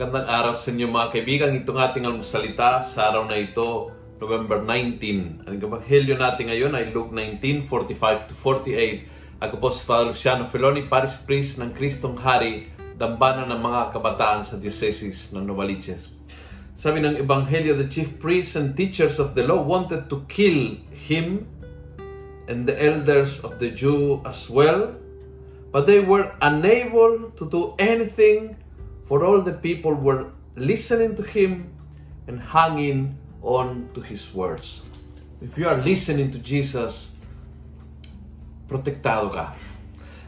Magandang araw sa inyo mga kaibigan. Itong ating almusalita sa araw na ito, November 19. Ang Ebanghelyo natin ngayon ay Luke 19:45-48. Ako po si Paolo Luciano Filoni, Parish Priest ng Kristong Hari, dambana ng mga kabataan sa diocese ng Novaliches. Sabi ng Ebanghelyo, the chief priests and teachers of the law wanted to kill him and the elders of the Jew as well, but they were unable to do anything, for all the people were listening to him and hanging on to his words. If you are listening to Jesus, protektado ka.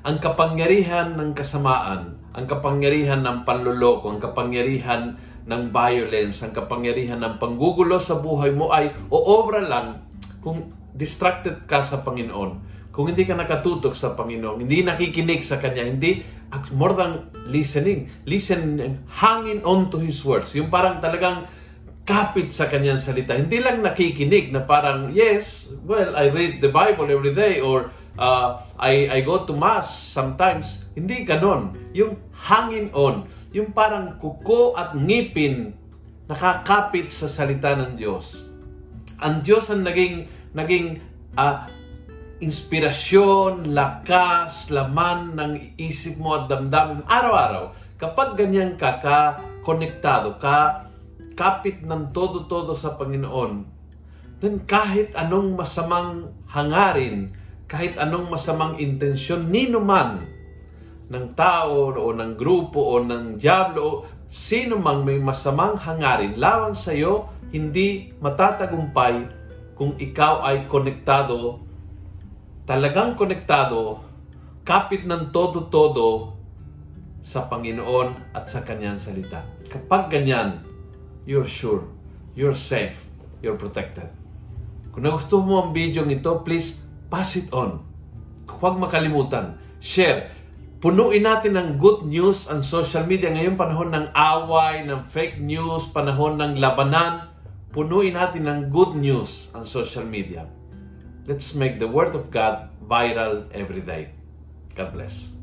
Ang kapangyarihan ng kasamaan, ang kapangyarihan ng panluloko, ang kapangyarihan ng violence, ang kapangyarihan ng panggugulo sa buhay mo ay oobra lang kung distracted ka sa Panginoon. Kung hindi ka nakatutok sa Panginoon, hindi nakikinig sa Kanya, hindi, more than listening, listen and hanging on to His words. Yung parang talagang kapit sa Kanyang salita. Hindi lang nakikinig na parang, yes, well, I read the Bible every day or I go to Mass sometimes. Hindi ganon. Yung hanging on, yung parang kuko at ngipin nakakapit sa salita ng Diyos. Ang Diyos ang naging inspirasyon, lakas, laman ng isip mo at damdamin. Araw-araw, kapag ganyan ka, konektado ka, kapit ng todo-todo sa Panginoon, then kahit anong masamang hangarin, kahit anong masamang intensyon, nino man ng tao o ng grupo o ng diablo, sino mang may masamang hangarin lawan sa iyo, hindi matatagumpay kung ikaw ay konektado, talagang konektado, kapit ng todo-todo sa Panginoon at sa Kanyang salita. Kapag ganyan, you're sure, you're safe, you're protected. Kung nagustuhan mo ang video nito, please pass it on. Huwag makalimutan, share. Punuin natin ng good news ang social media. Ngayon, panahon ng away, ng fake news, panahon ng labanan. Punuin natin ng good news ang social media. Let's make the Word of God viral every day. God bless.